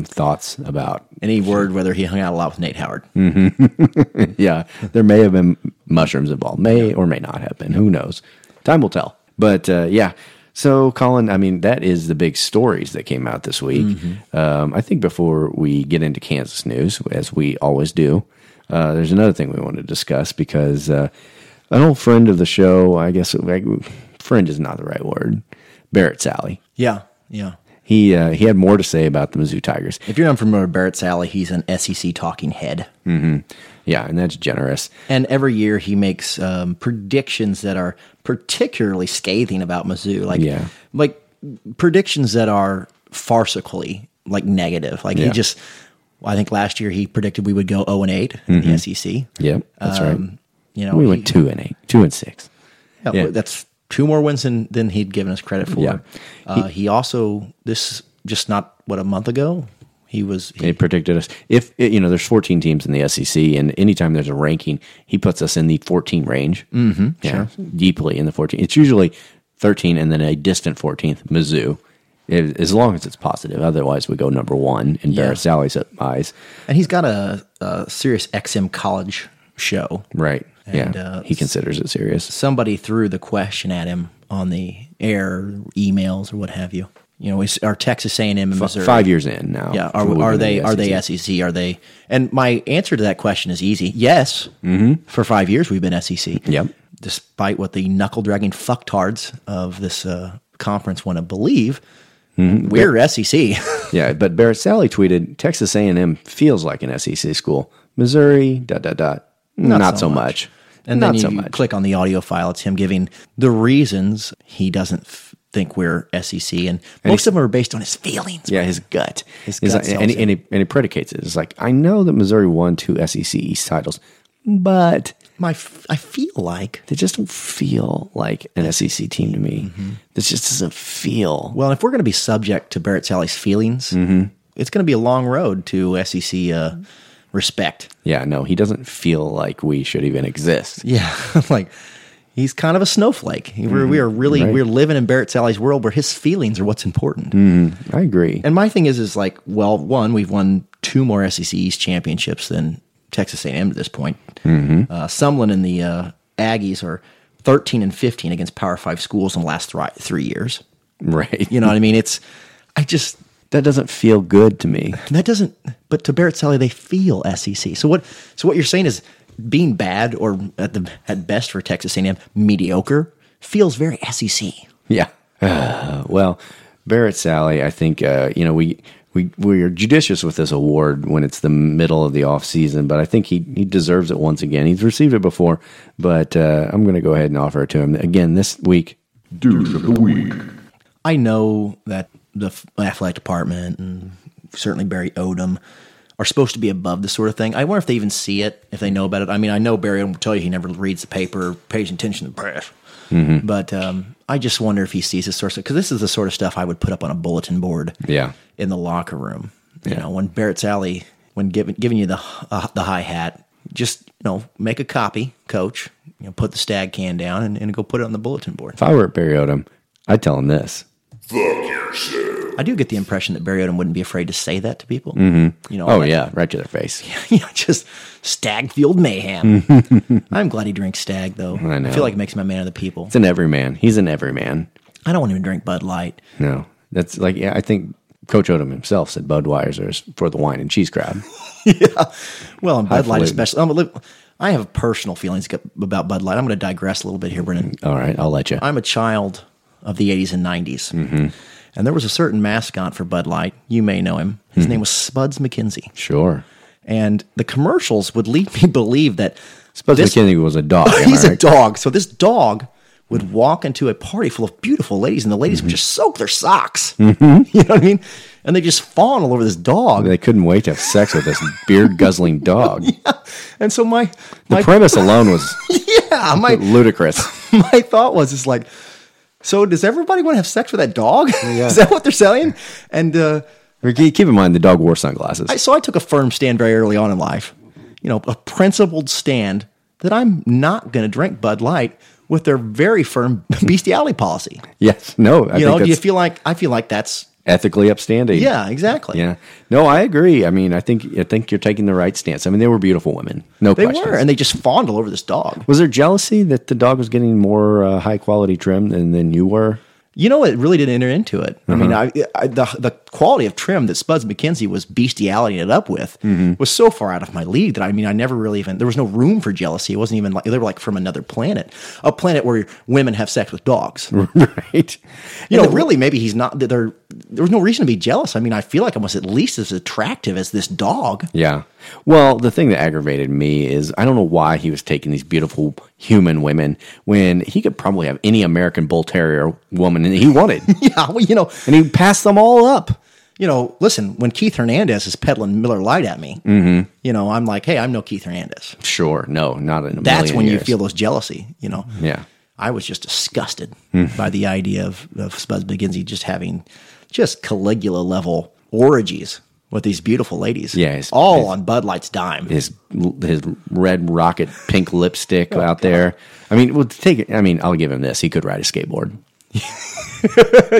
thoughts about. Any word whether he hung out a lot with Nate Howard. Mm-hmm. Yeah, there may have been mushrooms involved, may or may not have been, who knows. Time will tell. But yeah, so Colin, I mean, that is the big stories that came out this week. Mm-hmm. I think before we get into Kansas news, as we always do, there's another thing we want to discuss because an old friend of the show, I guess, friend is not the right word, Barrett Sallee. Yeah. He had more to say about the Mizzou Tigers. If you're unfamiliar with Barrett Sallee, he's an SEC talking head. Mm-hmm. Yeah, and that's generous. And every year he makes predictions that are particularly scathing about Mizzou, like predictions that are farcically negative. He just... I think last year he predicted we would go 0-8 in the SEC. Yeah, that's right. We went 2-8, 2-6. Yeah. That's two more wins than he'd given us credit for. Yeah. He also a month ago he predicted us. If there's 14 teams in the SEC, and anytime there's a ranking, he puts us in the 14 range. Mm-hmm, yeah, sure. Deeply in the 14. It's usually 13, and then a distant 14th, Mizzou. As long as it's positive, otherwise we go number one in Barrett Sallee's eyes. And he's got a serious XM college show, right? And, he considers it serious. Somebody threw the question at him on the air, emails, or what have you. Are Texas A&M and Missouri 5 years in now? Yeah, are they SEC? Are they? And my answer to that question is easy: yes. Mm-hmm. For 5 years we've been SEC. Yep. Despite what the knuckle-dragging fucktards of this conference want to believe. Mm-hmm. We're SEC. Yeah, but Barrett Sallee tweeted, Texas A&M feels like an SEC school. Missouri, ... Not so much. And not then so much. Click on the audio file. It's him giving the reasons he doesn't think we're SEC. And most of them are based on his feelings. Yeah, his gut. He predicates it. It's like, I know that Missouri won 2 SEC East titles, but... I feel like they just don't feel like an SEC team to me. Mm-hmm. This just doesn't feel well. And if we're going to be subject to Barrett Sallee's feelings, it's going to be a long road to SEC respect. Yeah, no, he doesn't feel like we should even exist. Yeah, he's kind of a snowflake. We're living in Barrett Sallee's world where his feelings are what's important. Mm-hmm. I agree. And my thing is one, we've won 2 more SEC East championships than Texas A&M to this point. Sumlin and the Aggies are 13 and 15 against Power 5 schools in the last 3 years. Right. You know what I mean? That doesn't feel good to me. But to Barrett Sallee, they feel SEC. So what you're saying is being bad or at best for Texas A&M, mediocre, feels very SEC. Yeah. Well, Barrett Sallee, I think, we're judicious with this award when it's the middle of the off season, but I think he deserves it once again. He's received it before, but I'm going to go ahead and offer it to him again this week. Douche of the week. I know that the athletic department and certainly Barry Odom are supposed to be above this sort of thing. I wonder if they even see it, if they know about it. I mean, I know Barry Odom will tell you he never reads the paper, pays attention to the press. Mm-hmm. But I just wonder if he sees this sort of, because this is the sort of stuff I would put up on a bulletin board in the locker room. You know, when Barrett Sallee, when giving you the high hat, just, make a copy, coach, put the Stag can down and go put it on the bulletin board. If I were at Barry Odom, I'd tell him this. Fuck yourself. I do get the impression that Barry Odom wouldn't be afraid to say that to people. Mm-hmm. Right to their face. Just Stag fueled mayhem. I'm glad he drinks Stag, though. I know. I feel like it makes him a man of the people. It's an everyman. He's an everyman. I don't want him to drink Bud Light. No. That's I think Coach Odom himself said Budweiser is for the wine and cheese crowd. Yeah. Well, and Bud Light especially. I have personal feelings about Bud Light. I'm going to digress a little bit here, Brennan. All right. I'll let you. I'm a child of the 80s and 90s. Mm-hmm. And there was a certain mascot for Bud Light. You may know him. His name was Spuds McKenzie. Sure. And the commercials would lead me to believe that Spuds McKenzie was a dog. He's a dog. So this dog would walk into a party full of beautiful ladies, and the ladies would just soak their socks. Mm-hmm. You know what I mean? And they just fawn all over this dog. They couldn't wait to have sex with this beard-guzzling dog. Yeah. And so my premise alone was ludicrous. My thought was, it's like, so does everybody want to have sex with that dog? Yeah. Is that what they're selling? And keep in mind, the dog wore sunglasses. I took a firm stand very early on in life, a principled stand that I'm not going to drink Bud Light with their very firm bestiality policy. Yes, no. I feel like that's ethically upstanding. Yeah, exactly. Yeah. No, I agree. I mean, I think you're taking the right stance. I mean, they were beautiful women. No question. They were, and they just fawned all over this dog. Was there jealousy that the dog was getting more high-quality trim than you were? It really didn't enter into it. Uh-huh. I mean, the quality of trim that Spuds McKenzie was bestiality it up with was so far out of my league that, I never really even, there was no room for jealousy. It wasn't even like, they were like from another planet, a planet where women have sex with dogs. Right. Really, maybe he's not, there was no reason to be jealous. I mean, I feel like I was at least as attractive as this dog. Yeah. Well, the thing that aggravated me is I don't know why he was taking these beautiful human women when he could probably have any American Bull Terrier woman that he wanted. And he passed them all up. Listen, when Keith Hernandez is peddling Miller Lite at me, I'm like, hey, I'm no Keith Hernandez. Sure. No, not in a million years. That's when you feel those jealousy, Yeah. I was just disgusted by the idea of Spuds McKenzie just having just Caligula-level orgies with these beautiful ladies. Yeah. All on Bud Light's dime. His red rocket pink lipstick out there. I mean, we'll take it. I mean, I'll give him this. He could ride a skateboard.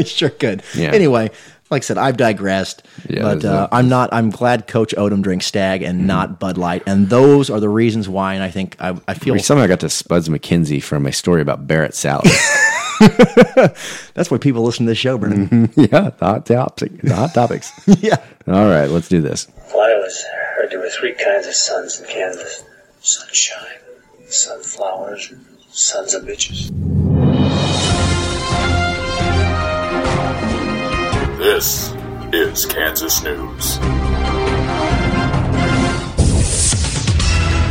Sure could. Yeah. Anyway, like I said, I've digressed, but I'm glad Coach Odom drinks Stag and not Bud Light, and those are the reasons why, and I think I feel... Somehow I got to Spuds McKenzie from a story about Barrett Sallee. That's why people listen to this show, Brennan. Yeah, hot topics. Yeah. All right, let's do this. Flowers. I heard there were three kinds of suns in Kansas. Sunshine, sunflowers, sons of bitches. This is Kansas News.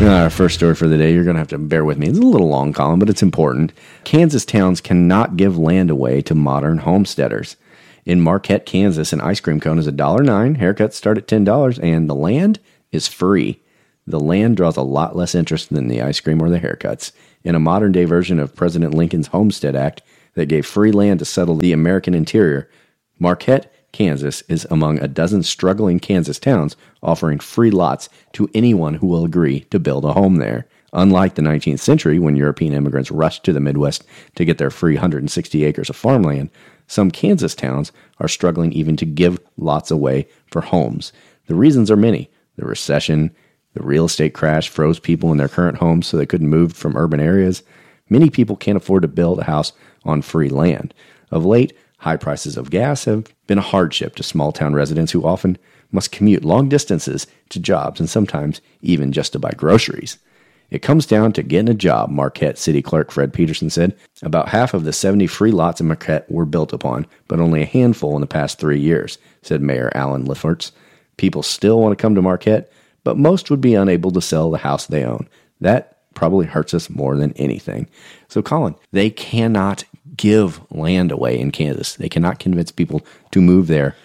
Our first story for the day, you're going to have to bear with me. It's a little long column, but it's important. Kansas towns cannot give land away to modern homesteaders. In Marquette, Kansas, an ice cream cone is $1.09, haircuts start at $10, and the land is free. The land draws a lot less interest than the ice cream or the haircuts. In a modern-day version of President Lincoln's Homestead Act that gave free land to settle the American interior, Marquette, Kansas is among a dozen struggling Kansas towns offering free lots to anyone who will agree to build a home there. Unlike the 19th century, when European immigrants rushed to the Midwest to get their free 160 acres of farmland, some Kansas towns are struggling even to give lots away for homes. The reasons are many. The recession, the real estate crash froze people in their current homes so they couldn't move from urban areas. Many people can't afford to build a house on free land. Of late, high prices of gas have been a hardship to small-town residents who often must commute long distances to jobs and sometimes even just to buy groceries. It comes down to getting a job, Marquette City Clerk Fred Peterson said. About half of the 70 free lots in Marquette were built upon, but only a handful in the past 3 years, said Mayor Alan Liffertz. People still want to come to Marquette, but most would be unable to sell the house they own. That probably hurts us more than anything. So, Colin, they cannot give land away in Kansas. They cannot convince people to move there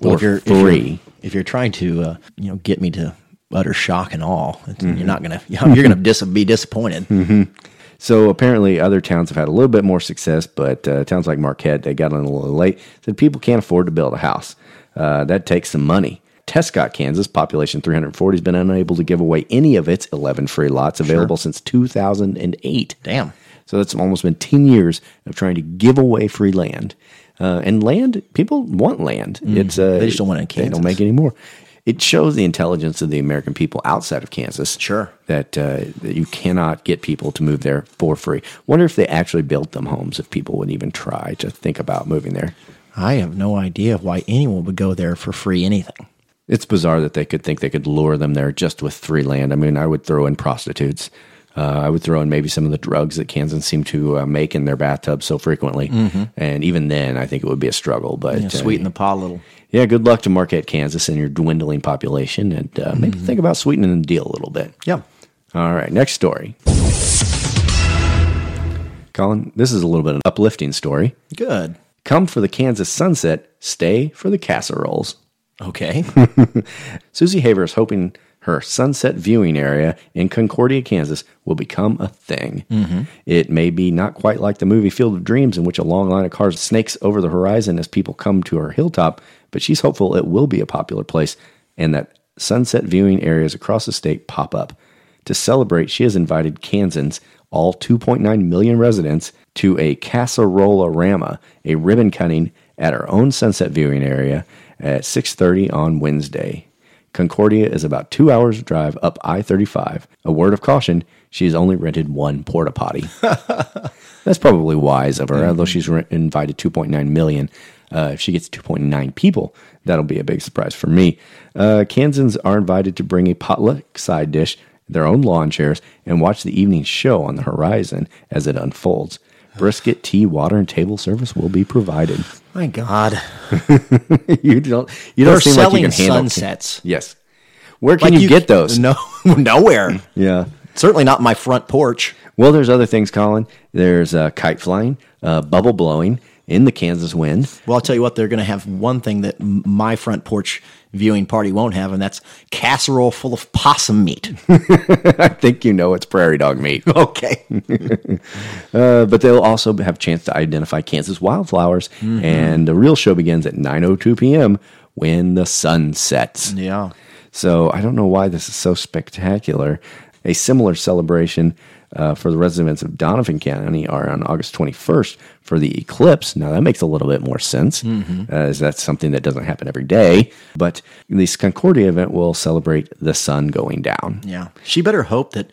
for free. If you're trying to get me to utter shock and awe, mm-hmm. you're going to be disappointed. Mm-hmm. So apparently other towns have had a little bit more success, but towns like Marquette, they got in a little late, said people can't afford to build a house. That takes some money. Tescott, Kansas, population 340, has been unable to give away any of its 11 free lots available since 2008. Damn. So that's almost been 10 years of trying to give away free land. And land, people want land. They just don't want it in Kansas. They don't make any more. It shows the intelligence of the American people outside of Kansas. Sure. That you cannot get people to move there for free. Wonder if they actually built them homes, if people would even try to think about moving there. I have no idea why anyone would go there for free anything. It's bizarre that they could think they could lure them there just with free land. I mean, I would throw in prostitutes. I would throw in maybe some of the drugs that Kansans seem to make in their bathtubs so frequently. Mm-hmm. And even then, I think it would be a struggle. But sweeten the pot a little. Yeah, good luck to Marquette, Kansas, and your dwindling population. And maybe think about sweetening the deal a little bit. Yeah. All right, next story. Colin, this is a little bit of an uplifting story. Good. Come for the Kansas sunset, stay for the casseroles. Okay. Susie Haver is hoping her sunset viewing area in Concordia, Kansas will become a thing. Mm-hmm. It may be not quite like the movie Field of Dreams, in which a long line of cars snakes over the horizon as people come to her hilltop, but she's hopeful it will be a popular place and that sunset viewing areas across the state pop up. To celebrate, she has invited Kansans, all 2.9 million residents, to a Casserole-a-rama, a ribbon cutting at her own sunset viewing area at 6:30 on Wednesday. Concordia is about 2 hours drive up I-35. A word of caution, she's only rented one porta potty. That's probably wise of her, although she's invited 2.9 million. If she gets 2.9 people, that'll be a big surprise for me. Kansans are invited to bring a potluck side dish, their own lawn chairs, and watch the evening show on the horizon as it unfolds. Brisket, tea, water, and table service will be provided. My God, you don't seem like you can handle sunsets. Yes, where can you get those? No, nowhere. Yeah, certainly not my front porch. Well, there's other things, Colin. There's kite flying, bubble blowing in the Kansas wind. Well, I'll tell you what, they're going to have one thing that my front porch viewing party won't have, and that's casserole full of possum meat. I think it's prairie dog meat. Okay. But they'll also have a chance to identify Kansas wildflowers, and the real show begins at 9:02 p.m. when the sun sets. Yeah. So I don't know why this is so spectacular. A similar celebration for the residents of Donovan County are on August 21st for the eclipse. Now, that makes a little bit more sense, as that's something that doesn't happen every day. But this Concordia event will celebrate the sun going down. Yeah. She better hope that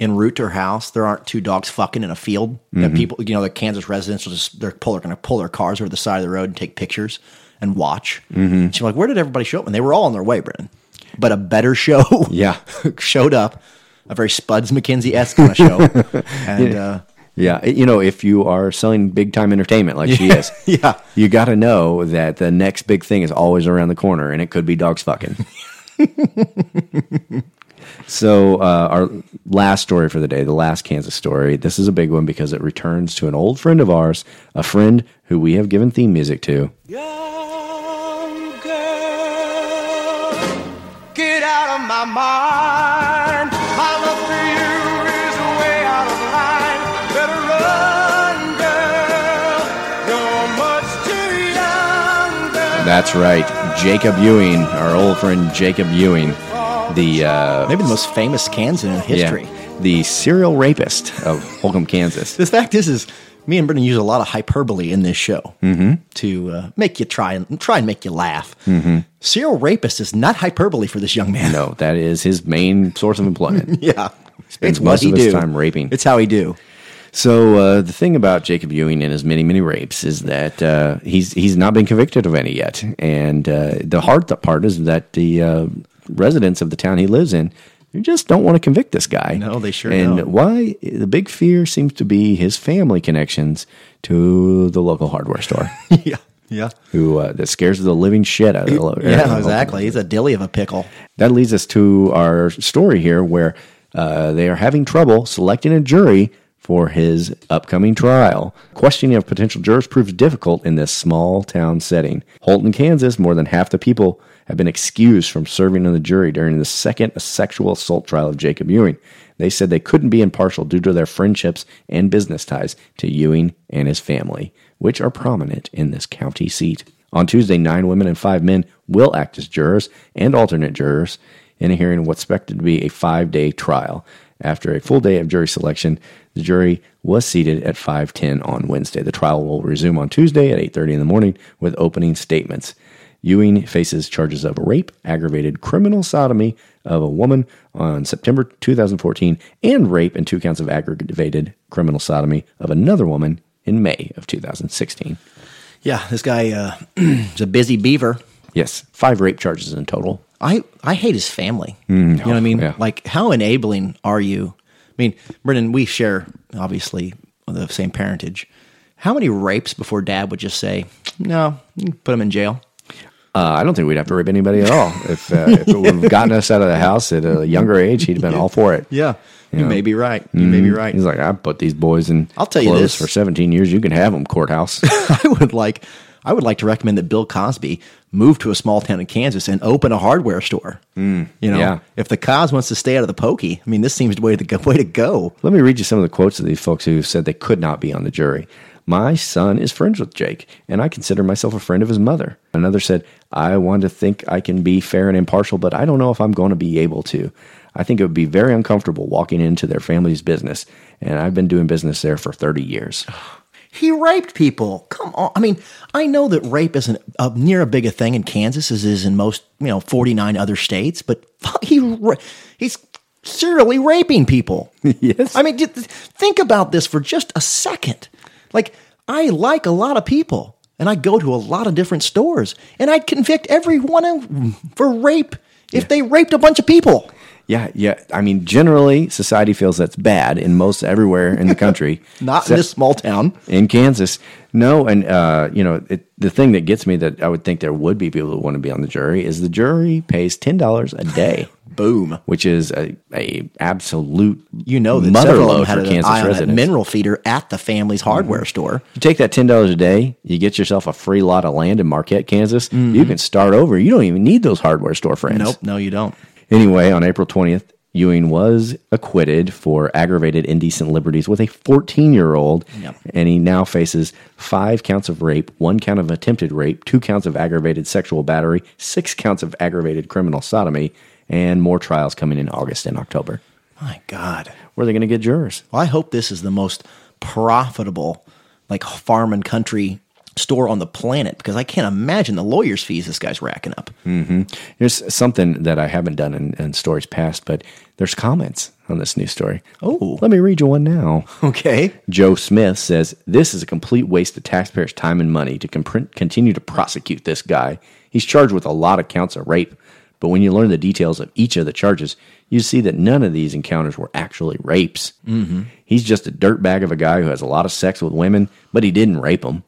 en route to her house, there aren't two dogs fucking in a field. That people, the Kansas residents are going to pull their cars over the side of the road and take pictures and watch. Mm-hmm. She's like, where did everybody show up? And they were all on their way, Brennan. But a better show showed up. A very Spuds McKenzie-esque kind of show. And, if you are selling big-time entertainment like she is, you got to know that the next big thing is always around the corner, and it could be dogs fucking. So our last story for the day, the last Kansas story, this is a big one because it returns to an old friend of ours, a friend who we have given theme music to. Young girl, get out of my mind. That's right. Jacob Ewing, our old friend Jacob Ewing. Maybe the most famous Kansan in history. Yeah, the serial rapist of Holcomb, Kansas. The fact is me and Brendan use a lot of hyperbole in this show to make you try and make you laugh. Mm-hmm. Serial rapist is not hyperbole for this young man. No, that is his main source of employment. He spends most of his time raping. It's how he do. So the thing about Jacob Ewing and his many, many rapes is that he's not been convicted of any yet. And the hard part is that the residents of the town he lives in, they just don't want to convict this guy. No, they sure don't. And why? The big fear seems to be his family connections to the local hardware store. Yeah. Yeah. Who that scares the living shit out of the Yeah, exactly. He's a dilly of a pickle. That leads us to our story here where they are having trouble selecting a jury for his upcoming trial. Questioning of potential jurors proves difficult in this small town setting. Holton, Kansas, more than half the people have been excused from serving on the jury during the second sexual assault trial of Jacob Ewing. They said they couldn't be impartial due to their friendships and business ties to Ewing and his family, which are prominent in this county seat. On Tuesday, 9 women and 5 men will act as jurors and alternate jurors in a hearing of what's expected to be a 5-day trial. After a full day of jury selection, the jury was seated at 5:10 on Wednesday. The trial will resume on Tuesday at 8:30 in the morning with opening statements. Ewing faces charges of rape, aggravated criminal sodomy of a woman on September 2014, and rape and 2 counts of aggravated criminal sodomy of another woman in May of 2016. Yeah, this guy is a busy beaver. Yes, 5 rape charges in total. I hate his family. You know what I mean? Yeah. Like, how enabling are you? I mean, Brendan, we share, obviously, the same parentage. How many rapes before Dad would just say, no, you can put him in jail? I don't think we'd have to rape anybody at all. If it would have gotten us out of the house at a younger age, he'd have been all for it. Yeah. You know? May be right. You may be right. He's like, I put these boys in clothes for 17 years. You can have them, courthouse. I would like to recommend that Bill Cosby move to a small town in Kansas and open a hardware store. You know, if the Cos wants to stay out of the pokey, I mean, this seems the way to go. Let me read you some of the quotes of these folks who said they could not be on the jury. My son is friends with Jake, and I consider myself a friend of his mother. Another said, I want to think I can be fair and impartial, but I don't know if I'm going to be able to. I think it would be very uncomfortable walking into their family's business, and I've been doing business there for 30 years. He raped people. Come on. I mean, I know that rape isn't near a big a thing in Kansas as it is in most, 49 other states, but he's serially raping people. Yes. I mean, think about this for just a second. Like, I like a lot of people, and I go to a lot of different stores, and I'd convict everyone for rape if they raped a bunch of people. Yeah. I mean, generally, society feels that's bad in everywhere in the country. Not in this small town. In Kansas. No, and, the thing that gets me that I would think there would be people who want to be on the jury is the jury pays $10 a day. Boom. Which is a absolute that mother load for Kansas residents. That mineral feeder at the family's hardware store. You take that $10 a day, you get yourself a free lot of land in Marquette, Kansas. You can start over. You don't even need those hardware store friends. Nope, no, you don't. Anyway, on April 20th, Ewing was acquitted for aggravated indecent liberties with a 14-year-old, and he now faces 5 counts of rape, 1 count of attempted rape, 2 counts of aggravated sexual battery, 6 counts of aggravated criminal sodomy, and more trials coming in August and October. My God. Where are they going to get jurors? Well, I hope this is the most profitable, farm and country store on the planet, because I can't imagine the lawyer's fees this guy's racking up. There's something that I haven't done in stories past, but there's comments on this new story. Oh, let me read you one now. Okay. Joe Smith says, this is a complete waste of taxpayers' time and money to continue to prosecute this guy. He's charged with a lot of counts of rape, but when you learn the details of each of the charges, you see that none of these encounters were actually rapes. He's just a dirtbag of a guy who has a lot of sex with women, but he didn't rape them.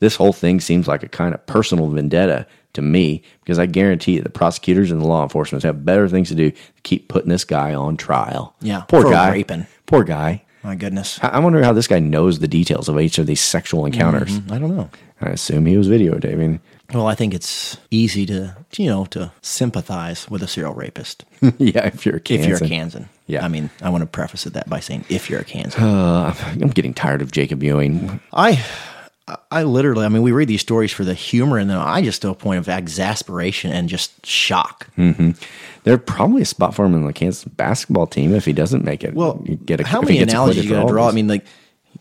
This whole thing seems like a kind of personal vendetta to me, because I guarantee that the prosecutors and the law enforcement have better things to do to keep putting this guy on trial. Yeah, poor guy. Raping. Poor guy. My goodness. I wonder how this guy knows the details of each of these sexual encounters. I don't know. I assume he was videotaping. Well, I think it's easy to sympathize with a serial rapist. Yeah, if you're a Kansan. Yeah. I mean, I want to preface that by saying if you're a Kansan. I'm getting tired of Jacob Ewing. I mean, we read these stories for the humor, and then I just to a point of exasperation and just shock. There's probably a spot for him in the Kansas basketball team if he doesn't make it. Well, how many analogies are you going to draw? I mean,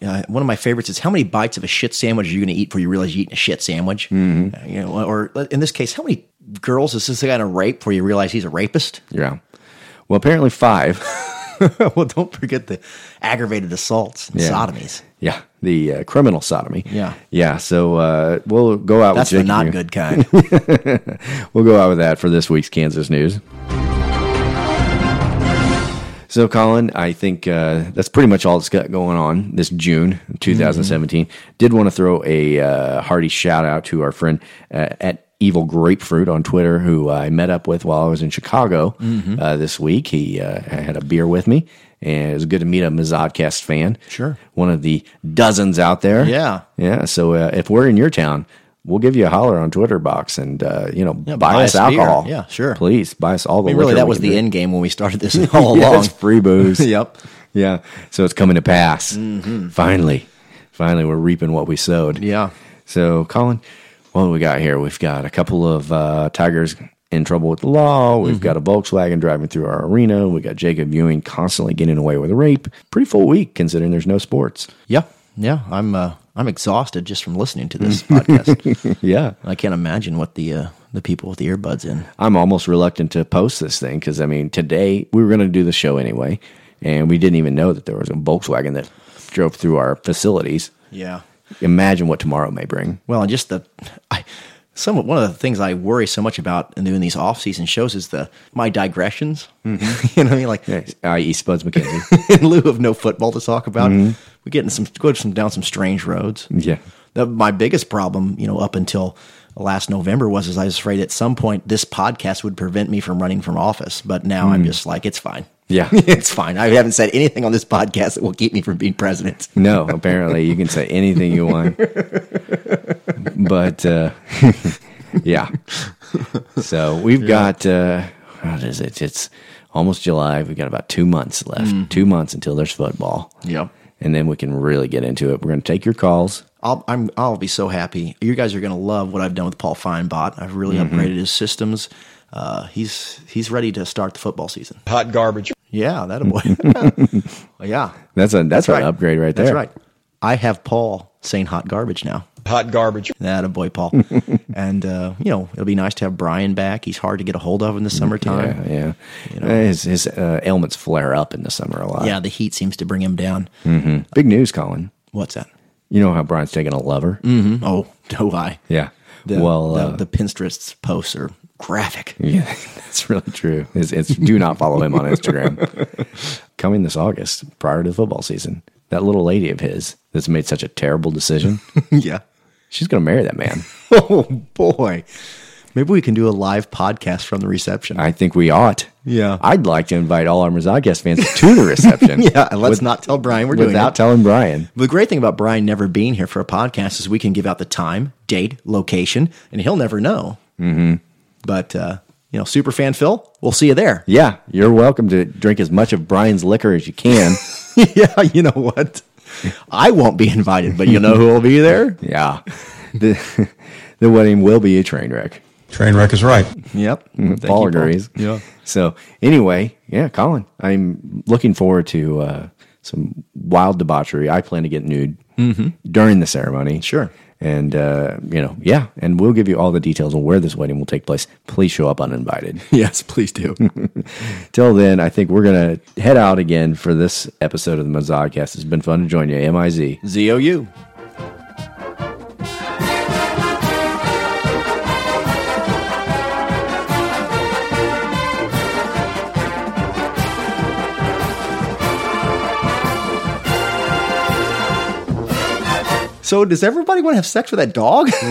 one of my favorites is how many bites of a shit sandwich are you going to eat before you realize you're eating a shit sandwich? Or in this case, how many girls is this guy going to rape before you realize he's a rapist? Yeah. Well, apparently 5. Well, don't forget the aggravated assaults and sodomies. Yeah, the criminal sodomy. Yeah. Yeah, so we'll go out with Jake. That's the not good kind. We'll go out with that for this week's Kansas News. So, Colin, I think that's pretty much all that's got going on this June 2017. Mm-hmm. Did want to throw a hearty shout-out to our friend at Evil Grapefruit on Twitter, who I met up with while I was in Chicago this week. He had a beer with me, and it was good to meet a MizzouCast fan. Sure. One of the dozens out there. Yeah. Yeah, so if we're in your town, we'll give you a holler on Twitter box and, buy us alcohol. Beer. Yeah, sure. Please, buy us all the liquor. Really, that was the end game when we started this all along. Free booze. Yep. Yeah, so it's coming to pass. Mm-hmm. Finally, we're reaping what we sowed. Yeah. So, Colin, what do we got here? We've got a couple of Tigers in trouble with the law. We've got a Volkswagen driving through our arena. We got Jacob Ewing constantly getting away with rape. Pretty full week considering there's no sports. Yeah, yeah. I'm exhausted just from listening to this podcast. Yeah, I can't imagine what the people with the earbuds in. I'm almost reluctant to post this thing because today we were going to do the show anyway, and we didn't even know that there was a Volkswagen that drove through our facilities. Yeah. Imagine what tomorrow may bring. Well, and just one of the things I worry so much about in doing these off-season shows is my digressions. Mm-hmm. You know what I mean? Like, i.e. Spuds McKenzie. In lieu of no football to talk about, we get down some strange roads. Yeah. My biggest problem, up until last November was I was afraid at some point this podcast would prevent me from running for office. But now I'm just like, it's fine. Yeah, it's fine. I haven't said anything on this podcast that will keep me from being president. No, apparently you can say anything you want. But, yeah. So we've got, what is it? It's almost July. We've got about 2 months left. 2 months until there's football. Yep. And then we can really get into it. We're going to take your calls. I'll be so happy. You guys are going to love what I've done with Paul Feinbott. I've really upgraded his systems. He's ready to start the football season. Hot garbage. Yeah, that a boy. Yeah. That's right. An upgrade right there. That's right. I have Paul saying hot garbage now. Hot garbage. That a boy, Paul. And, it'll be nice to have Brian back. He's hard to get a hold of in the summertime. Yeah, yeah. His ailments flare up in the summer a lot. Yeah, the heat seems to bring him down. Mm-hmm. Big news, Colin. What's that? You know how Brian's taking a lover? Mm-hmm. Oh, do I? Yeah. The Pinterest posts are graphic. Yeah, that's really true. It's do not follow him on Instagram. Coming this August, prior to the football season, that little lady of his that's made such a terrible decision. Yeah. She's going to marry that man. Oh, boy. Maybe we can do a live podcast from the reception. I think we ought. Yeah. I'd like to invite all our MizzouCast fans to the reception. Yeah, and let's not tell Brian we're doing it. Without telling Brian. The great thing about Brian never being here for a podcast is we can give out the time, date, location, and he'll never know. Mm-hmm. But, super fan Phil, we'll see you there. Yeah, you're welcome to drink as much of Brian's liquor as you can. Yeah, you know what? I won't be invited, but you know who will be there? Yeah. The wedding will be a train wreck. Train wreck is right. Yep. Paul agrees. Yeah. So anyway, yeah, Colin, I'm looking forward to some wild debauchery. I plan to get nude during the ceremony. Sure. And, and we'll give you all the details on where this wedding will take place. Please show up uninvited. Yes, please do. Till then, I think we're going to head out again for this episode of the MizzouCast. It's been fun to join you. MizzouCast. So does everybody want to have sex with that dog?